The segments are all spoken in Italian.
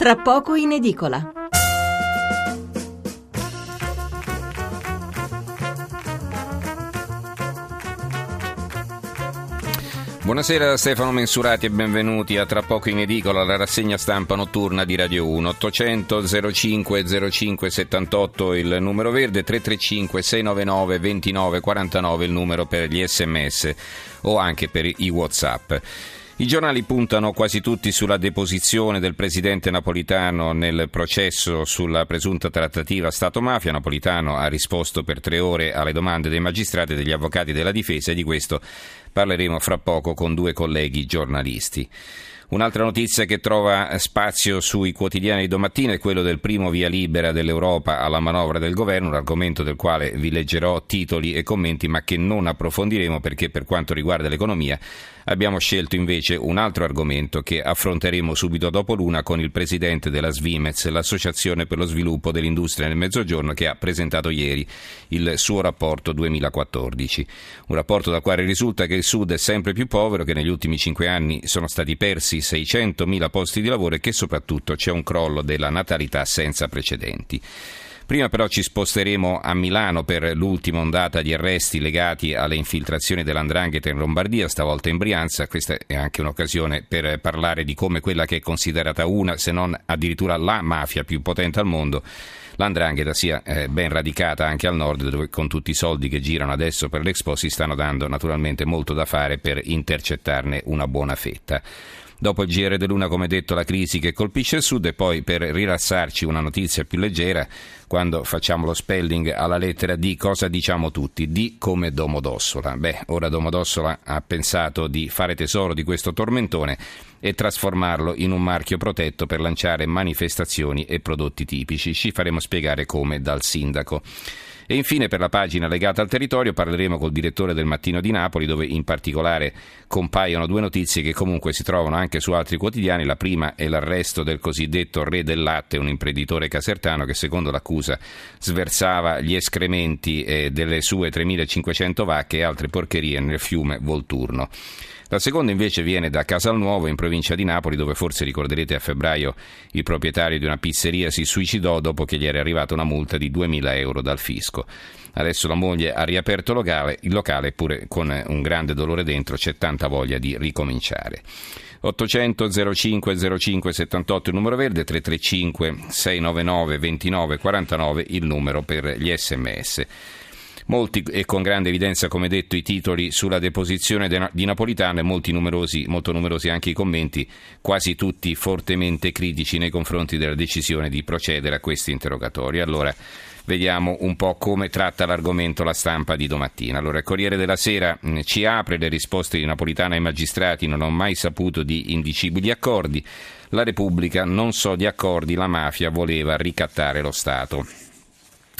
Tra poco in edicola. Buonasera Stefano Mensurati e benvenuti a Tra poco in edicola, la rassegna stampa notturna di Radio 1. 800 05 05 78 il numero verde, 335 699 29 49 il numero per gli sms o anche per i WhatsApp. I giornali puntano quasi tutti sulla deposizione del presidente Napolitano nel processo sulla presunta trattativa Stato-mafia. Napolitano ha risposto per 3 ore alle domande dei magistrati e degli avvocati della difesa, e di questo parleremo fra poco con 2 colleghi giornalisti. Un'altra notizia che trova spazio sui quotidiani di domattina è quello del primo via libera dell'Europa alla manovra del governo, un argomento del quale vi leggerò titoli e commenti ma che non approfondiremo, perché per quanto riguarda l'economia abbiamo scelto invece un altro argomento che affronteremo subito dopo l'una con il presidente della Svimez, l'Associazione per lo Sviluppo dell'Industria nel Mezzogiorno, che ha presentato ieri il suo rapporto 2014. Un rapporto dal quale risulta che il Sud è sempre più povero, che negli ultimi 5 anni sono stati persi 600.000 posti di lavoro e che soprattutto c'è un crollo della natalità senza precedenti. Prima però ci sposteremo a Milano per l'ultima ondata di arresti legati alle infiltrazioni della 'Ndrangheta in Lombardia, stavolta in Brianza. Questa è anche un'occasione per parlare di come quella che è considerata una, se non addirittura la mafia più potente al mondo, la 'Ndrangheta, sia ben radicata anche al nord, dove con tutti i soldi che girano adesso per l'Expo si stanno dando naturalmente molto da fare per intercettarne una buona fetta. Dopo il GR dell'una, come detto, la crisi che colpisce il Sud, e poi per rilassarci una notizia più leggera quando facciamo lo spelling alla lettera D. Cosa diciamo tutti? D come Domodossola. Ora Domodossola ha pensato di fare tesoro di questo tormentone e trasformarlo in un marchio protetto per lanciare manifestazioni e prodotti tipici. Ci faremo spiegare come dal sindaco. E infine, per la pagina legata al territorio, parleremo col direttore del Mattino di Napoli, dove in particolare compaiono 2 notizie che comunque si trovano anche su altri quotidiani. La prima è l'arresto del cosiddetto re del latte, un imprenditore casertano che, secondo l'accusa, sversava gli escrementi delle sue 3.500 vacche e altre porcherie nel fiume Volturno. La seconda invece viene da Casalnuovo, in provincia di Napoli, dove forse ricorderete a febbraio il proprietario di una pizzeria si suicidò dopo che gli era arrivata una multa di 2.000 euro dal fisco. Adesso la moglie ha riaperto il locale, eppure con un grande dolore dentro c'è tanta voglia di ricominciare. 800 05 05 78 il numero verde, 335 699 29 49 il numero per gli sms. Molti e con grande evidenza, come detto, i titoli sulla deposizione di Napolitano e molto numerosi anche i commenti, quasi tutti fortemente critici nei confronti della decisione di procedere a questi interrogatori. Allora, vediamo un po' come tratta l'argomento la stampa di domattina. Allora, il Corriere della Sera ci apre: le risposte di Napolitano ai magistrati, non ho mai saputo di indicibili accordi. La Repubblica, non so di accordi, la mafia voleva ricattare lo Stato.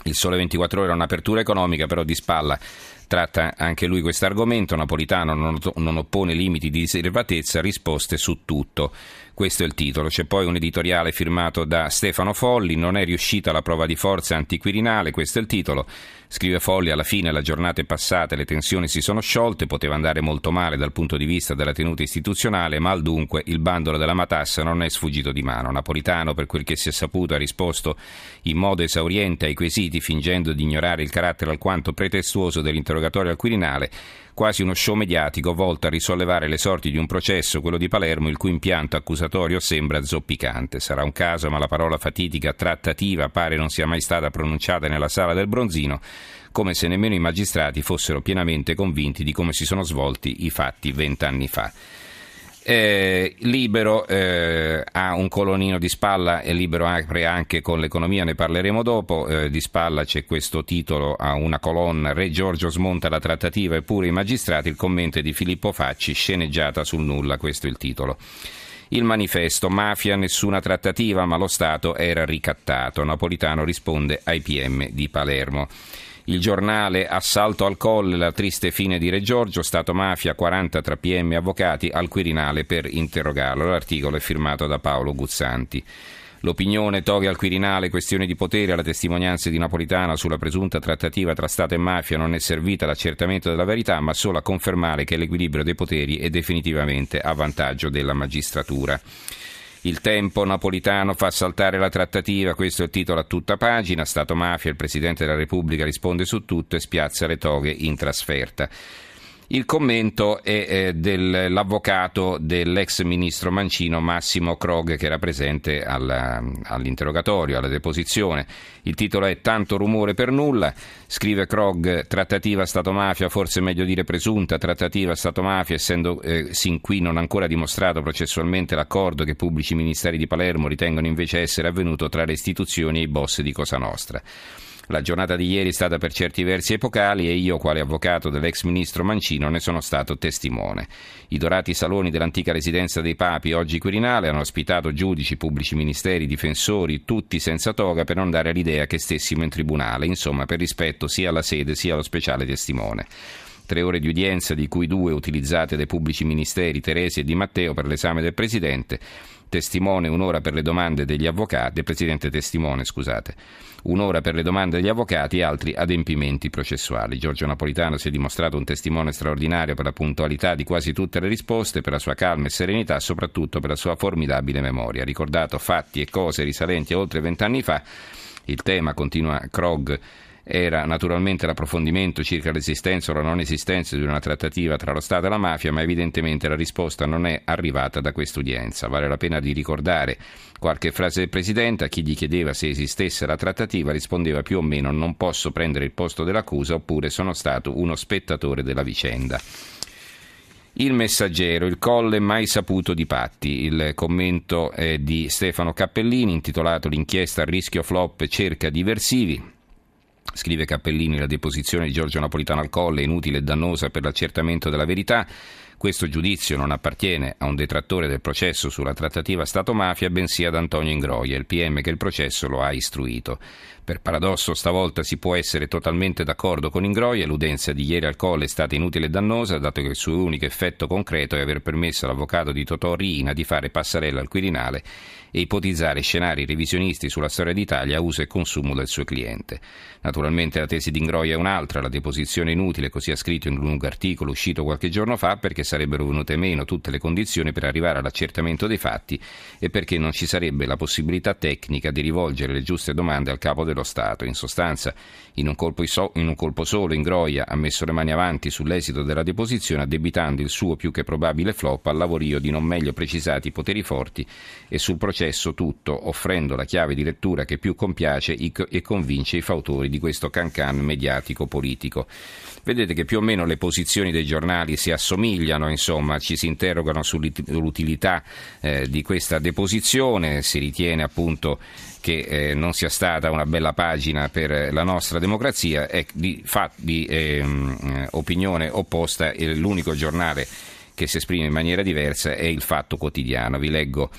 Il Sole 24 Ore, un'apertura economica, però di spalla tratta anche lui questo argomento. Napolitano non oppone limiti di riservatezza, risposte su tutto. Questo è il titolo. C'è poi un editoriale firmato da Stefano Folli, non è riuscita la prova di forza antiquirinale, questo è il titolo. Scrive Folli: alla fine la giornata è passata, le tensioni si sono sciolte, poteva andare molto male dal punto di vista della tenuta istituzionale, ma al dunque il bandolo della matassa non è sfuggito di mano. Napolitano, per quel che si è saputo, ha risposto in modo esauriente ai quesiti, fingendo di ignorare il carattere alquanto pretestuoso dell'interrogatorio al Quirinale, quasi uno show mediatico volto a risollevare le sorti di un processo, quello di Palermo, il cui impianto accusatorio sembra zoppicante. Sarà un caso, ma la parola fatidica trattativa pare non sia mai stata pronunciata nella sala del Bronzino, come se nemmeno i magistrati fossero pienamente convinti di come si sono svolti i fatti 20 anni fa. Libero ha un colonnino di spalla, e Libero apre anche con l'economia, ne parleremo dopo. Di spalla c'è questo titolo a una colonna: Re Giorgio smonta la trattativa eppure i magistrati, il commento è di Filippo Facci, sceneggiata sul nulla, questo è il titolo. Il manifesto: mafia, nessuna trattativa, ma lo Stato era ricattato, Napolitano risponde ai PM di Palermo. Il giornale: assalto al Colle, la triste fine di Re Giorgio, Stato mafia, 40 tra PM e avvocati al Quirinale per interrogarlo. L'articolo è firmato da Paolo Guzzanti. L'opinione: toghe al Quirinale, questione di potere, alla testimonianza di Napolitano sulla presunta trattativa tra Stato e mafia non è servita l'accertamento della verità, ma solo a confermare che l'equilibrio dei poteri è definitivamente a vantaggio della magistratura. Il Tempo, Napolitano fa saltare la trattativa, questo è il titolo a tutta pagina. Stato mafia, il Presidente della Repubblica risponde su tutto e spiazza le toghe in trasferta. Il commento è dell'avvocato dell'ex ministro Mancino, Massimo Krogh, che era presente all'interrogatorio, alla deposizione. Il titolo è Tanto rumore per nulla, scrive Krogh, trattativa Stato-mafia, forse meglio dire presunta trattativa Stato-mafia, essendo sin qui non ancora dimostrato processualmente l'accordo che pubblici ministeri di Palermo ritengono invece essere avvenuto tra le istituzioni e i boss di Cosa Nostra. La giornata di ieri è stata per certi versi epocale e io, quale avvocato dell'ex ministro Mancino, ne sono stato testimone. I dorati saloni dell'antica residenza dei papi, oggi Quirinale, hanno ospitato giudici, pubblici ministeri, difensori, tutti senza toga per non dare l'idea che stessimo in tribunale, insomma per rispetto sia alla sede sia allo speciale testimone. 3 ore di udienza, di cui 2 utilizzate dai pubblici ministeri Teresi e Di Matteo per l'esame del Presidente, testimone 1 ora per le domande degli avvocati, del Presidente testimone, scusate, 1 ora per le domande degli avvocati e altri adempimenti processuali. Giorgio Napolitano si è dimostrato un testimone straordinario per la puntualità di quasi tutte le risposte, per la sua calma e serenità, soprattutto per la sua formidabile memoria. Ha ricordato fatti e cose risalenti a oltre 20 anni fa. Il tema, continua Krogh, era naturalmente l'approfondimento circa l'esistenza o la non esistenza di una trattativa tra lo Stato e la mafia, ma evidentemente la risposta non è arrivata da quest'udienza. Vale la pena di ricordare qualche frase del Presidente. A chi gli chiedeva se esistesse la trattativa rispondeva più o meno non posso prendere il posto dell'accusa oppure sono stato uno spettatore della vicenda. Il Messaggero, il colle mai saputo di Patti. Il commento è di Stefano Cappellini, intitolato L'inchiesta a rischio flop cerca diversivi. Scrive Cappellini, la deposizione di Giorgio Napolitano al Colle è inutile e dannosa per l'accertamento della verità. Questo giudizio non appartiene a un detrattore del processo sulla trattativa Stato-mafia, bensì ad Antonio Ingroia, il PM che il processo lo ha istruito. Per paradosso, stavolta si può essere totalmente d'accordo con Ingroia. L'udienza di ieri al Colle è stata inutile e dannosa, dato che il suo unico effetto concreto è aver permesso all'avvocato di Totò Riina di fare passerella al Quirinale e ipotizzare scenari revisionisti sulla storia d'Italia a uso e consumo del suo cliente. Naturalmente la tesi di Ingroia è un'altra, la deposizione inutile, così ha scritto in un lungo articolo uscito qualche giorno fa, perché sarebbero venute meno tutte le condizioni per arrivare all'accertamento dei fatti e perché non ci sarebbe la possibilità tecnica di rivolgere le giuste domande al capo dello Stato. In sostanza, in un colpo solo, Ingroia ha messo le mani avanti sull'esito della deposizione, addebitando il suo più che probabile flop al lavorio di non meglio precisati poteri forti e sul processo tutto, offrendo la chiave di lettura che più compiace e convince i fautori di questo cancan mediatico-politico. Vedete che più o meno le posizioni dei giornali si assomigliano. Insomma, ci si interrogano sull'utilità di questa deposizione, si ritiene appunto che non sia stata una bella pagina per la nostra democrazia. È di opinione opposta, e l'unico giornale che si esprime in maniera diversa è Il Fatto Quotidiano. Vi leggo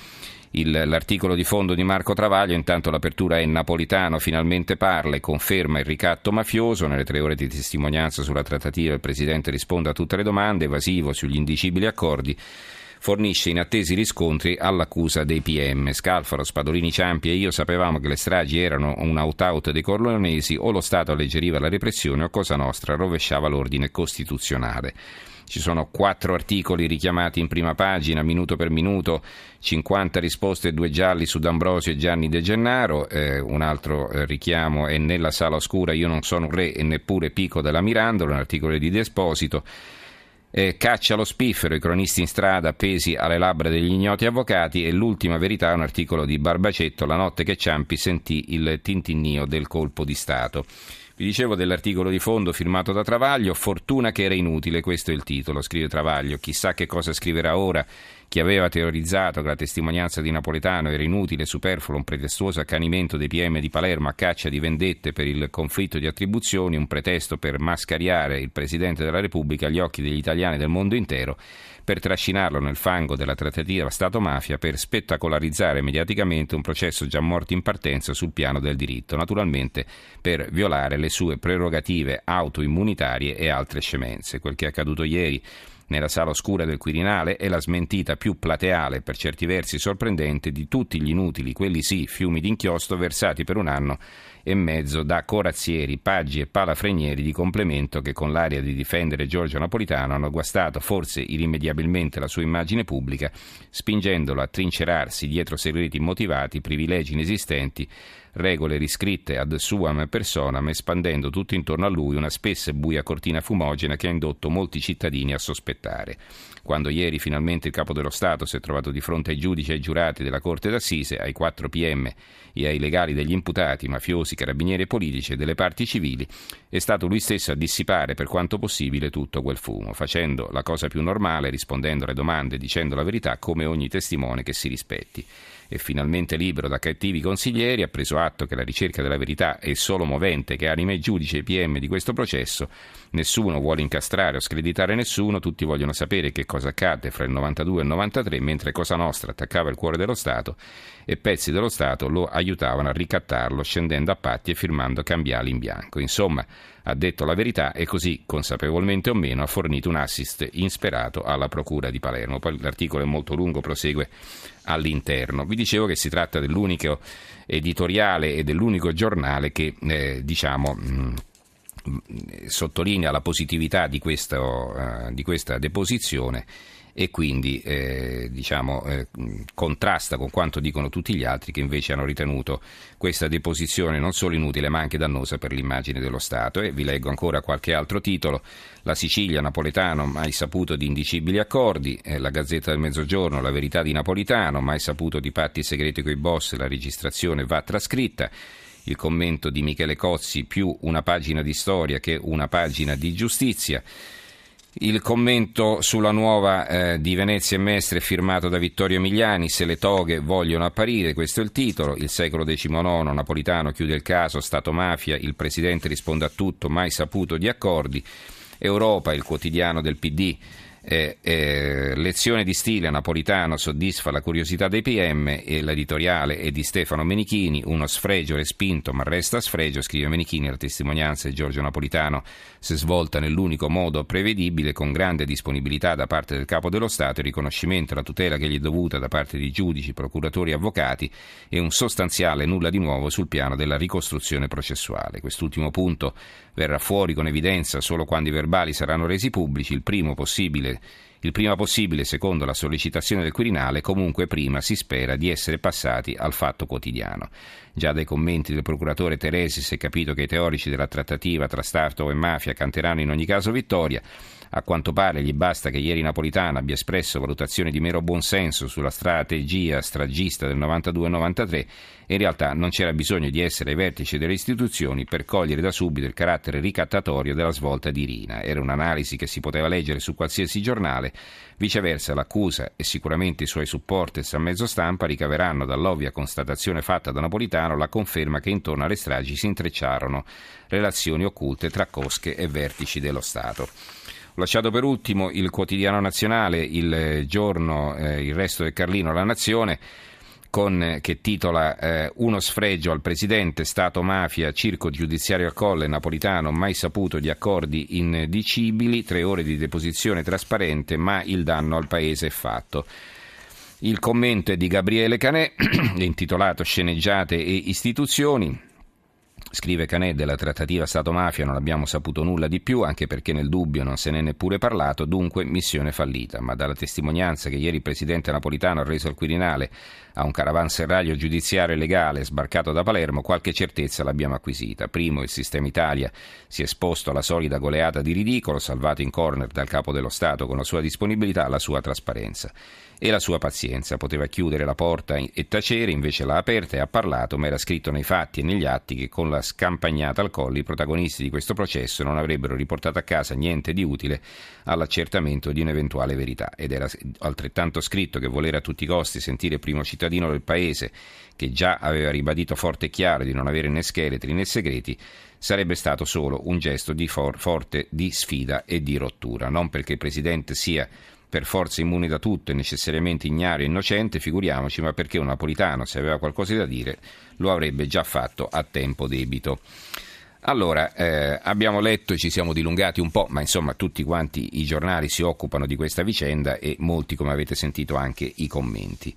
l'articolo di fondo di Marco Travaglio. Intanto l'apertura è Napolitano, finalmente parla e conferma il ricatto mafioso. Nelle 3 ore di testimonianza sulla trattativa il Presidente risponde a tutte le domande, evasivo sugli indicibili accordi, fornisce inattesi riscontri all'accusa dei PM. Scalfaro, Spadolini, Ciampi e io sapevamo che le stragi erano un out-out dei Corleonesi, o lo Stato alleggeriva la repressione o Cosa Nostra rovesciava l'ordine costituzionale. Ci sono 4 articoli richiamati in prima pagina, minuto per minuto, 50 risposte e 2 gialli su D'Ambrosio e Gianni De Gennaro. Un altro richiamo è Nella sala oscura, io non sono un re e neppure Pico della Mirandola, un articolo di D'Esposito. Caccia lo spiffero, i cronisti in strada appesi alle labbra degli ignoti avvocati, e l'ultima verità è un articolo di Barbacetto, la notte che Ciampi sentì il tintinnio del colpo di Stato. Vi dicevo dell'articolo di fondo firmato da Travaglio, fortuna che era inutile, questo è il titolo, scrive Travaglio. Chissà che cosa scriverà ora chi aveva teorizzato che la testimonianza di Napolitano era inutile, superfluo, un pretestuoso accanimento dei PM di Palermo a caccia di vendette per il conflitto di attribuzioni, un pretesto per mascariare il Presidente della Repubblica agli occhi degli italiani del mondo intero, per trascinarlo nel fango della trattativa Stato-mafia, per spettacolarizzare mediaticamente un processo già morto in partenza sul piano del diritto, naturalmente per violare le sue prerogative autoimmunitarie e altre scemenze. Quel che è accaduto ieri nella sala oscura del Quirinale è la smentita più plateale, per certi versi sorprendente, di tutti gli inutili, quelli sì, fiumi d'inchiostro versati per un anno e mezzo da corazzieri, paggi e palafrenieri di complemento che, con l'aria di difendere Giorgio Napolitano, hanno guastato forse irrimediabilmente la sua immagine pubblica, spingendolo a trincerarsi dietro segreti immotivati, privilegi inesistenti, regole riscritte ad suam personam, espandendo tutto intorno a lui una spessa e buia cortina fumogena che ha indotto molti cittadini a sospettare. Quando ieri finalmente il Capo dello Stato si è trovato di fronte ai giudici e ai giurati della Corte d'Assise, ai 4 PM e ai legali degli imputati, mafiosi, carabinieri e politici e delle parti civili, è stato lui stesso a dissipare per quanto possibile tutto quel fumo, facendo la cosa più normale, rispondendo alle domande, dicendo la verità come ogni testimone che si rispetti. E finalmente libero da cattivi consiglieri, ha preso atto che la ricerca della verità è solo movente che anima i giudici e i PM di questo processo. Nessuno vuole incastrare o screditare nessuno, tutti vogliono sapere che cosa accadde fra il 92 e il 93, mentre Cosa Nostra attaccava il cuore dello Stato e pezzi dello Stato lo aiutavano a ricattarlo, scendendo a patti e firmando cambiali in bianco. Insomma, ha detto la verità e così, consapevolmente o meno, ha fornito un assist insperato alla Procura di Palermo. Poi l'articolo è molto lungo, prosegue all'interno. Vi dicevo che si tratta dell'unico editoriale e dell'unico giornale che, sottolinea la positività di questa deposizione e quindi contrasta con quanto dicono tutti gli altri, che invece hanno ritenuto questa deposizione non solo inutile ma anche dannosa per l'immagine dello Stato. E vi leggo ancora qualche altro titolo. La Sicilia, Napolitano, mai saputo di indicibili accordi. La Gazzetta del Mezzogiorno, la verità di Napolitano, mai saputo di patti segreti coi boss, la registrazione va trascritta. Il commento di Michele Cozzi, più una pagina di storia che una pagina di giustizia. Il commento sulla nuova di Venezia e Mestre firmato da Vittorio Emiliani, se le toghe vogliono apparire, questo è il titolo. Il secolo XIX, Napolitano chiude il caso, Stato mafia, il Presidente risponde a tutto, mai saputo di accordi. Europa, il quotidiano del PD, lezione di stile, Napolitano soddisfa la curiosità dei PM, e l'editoriale è di Stefano Menichini, uno sfregio respinto ma resta sfregio, scrive Menichini, la testimonianza di Giorgio Napolitano si è svolta nell'unico modo prevedibile, con grande disponibilità da parte del Capo dello Stato, il riconoscimento e la tutela che gli è dovuta da parte di giudici, procuratori e avvocati, e un sostanziale nulla di nuovo sul piano della ricostruzione processuale. Quest'ultimo punto verrà fuori con evidenza solo quando i verbali saranno resi pubblici, il prima possibile, secondo la sollecitazione del Quirinale, comunque prima si spera di essere passati al Fatto Quotidiano. Già dai commenti del procuratore Teresi si è capito che i teorici della trattativa tra Stato e mafia canteranno in ogni caso vittoria. A quanto pare gli basta che ieri Napolitano abbia espresso valutazioni di mero buonsenso sulla strategia stragista del 92-93, in realtà non c'era bisogno di essere ai vertici delle istituzioni per cogliere da subito il carattere ricattatorio della svolta di Riina. Era un'analisi che si poteva leggere su qualsiasi giornale. Viceversa, l'accusa e sicuramente i suoi supporters a mezzo stampa ricaveranno dall'ovvia constatazione fatta da Napolitano la conferma che intorno alle stragi si intrecciarono relazioni occulte tra cosche e vertici dello Stato. Ho lasciato per ultimo il quotidiano nazionale, il giorno, il resto del Carlino, La Nazione, che titola uno sfregio al Presidente, Stato mafia, circo giudiziario al Colle, Napolitano mai saputo di accordi indicibili, 3 ore di deposizione trasparente ma il danno al Paese è fatto. Il commento è di Gabriele Canè, intitolato Sceneggiate e istituzioni. Scrive Canè, della trattativa Stato-mafia non abbiamo saputo nulla di più, anche perché nel dubbio non se n'è neppure parlato, dunque missione fallita. Ma dalla testimonianza che ieri il Presidente Napolitano ha reso al Quirinale a un caravanserraglio giudiziario e legale sbarcato da Palermo, qualche certezza l'abbiamo acquisita. Primo, il sistema Italia si è esposto alla solida goleata di ridicolo, salvato in corner dal Capo dello Stato con la sua disponibilità, la sua trasparenza e la sua pazienza. Poteva chiudere la porta e tacere, invece l'ha aperta e ha parlato, ma era scritto nei fatti e negli atti che con la scampagnata al Colle i protagonisti di questo processo non avrebbero riportato a casa niente di utile all'accertamento di un'eventuale verità, ed era altrettanto scritto che volere a tutti i costi sentire il primo cittadino del Paese, che già aveva ribadito forte e chiaro di non avere né scheletri né segreti, sarebbe stato solo un gesto di forte di sfida e di rottura. Non perché il Presidente sia per forza immune da tutto e necessariamente ignaro e innocente, figuriamoci, ma perché un Napolitano, se aveva qualcosa da dire, lo avrebbe già fatto a tempo debito. Allora, abbiamo letto e ci siamo dilungati un po', ma insomma tutti quanti i giornali si occupano di questa vicenda e molti, come avete sentito, anche i commenti.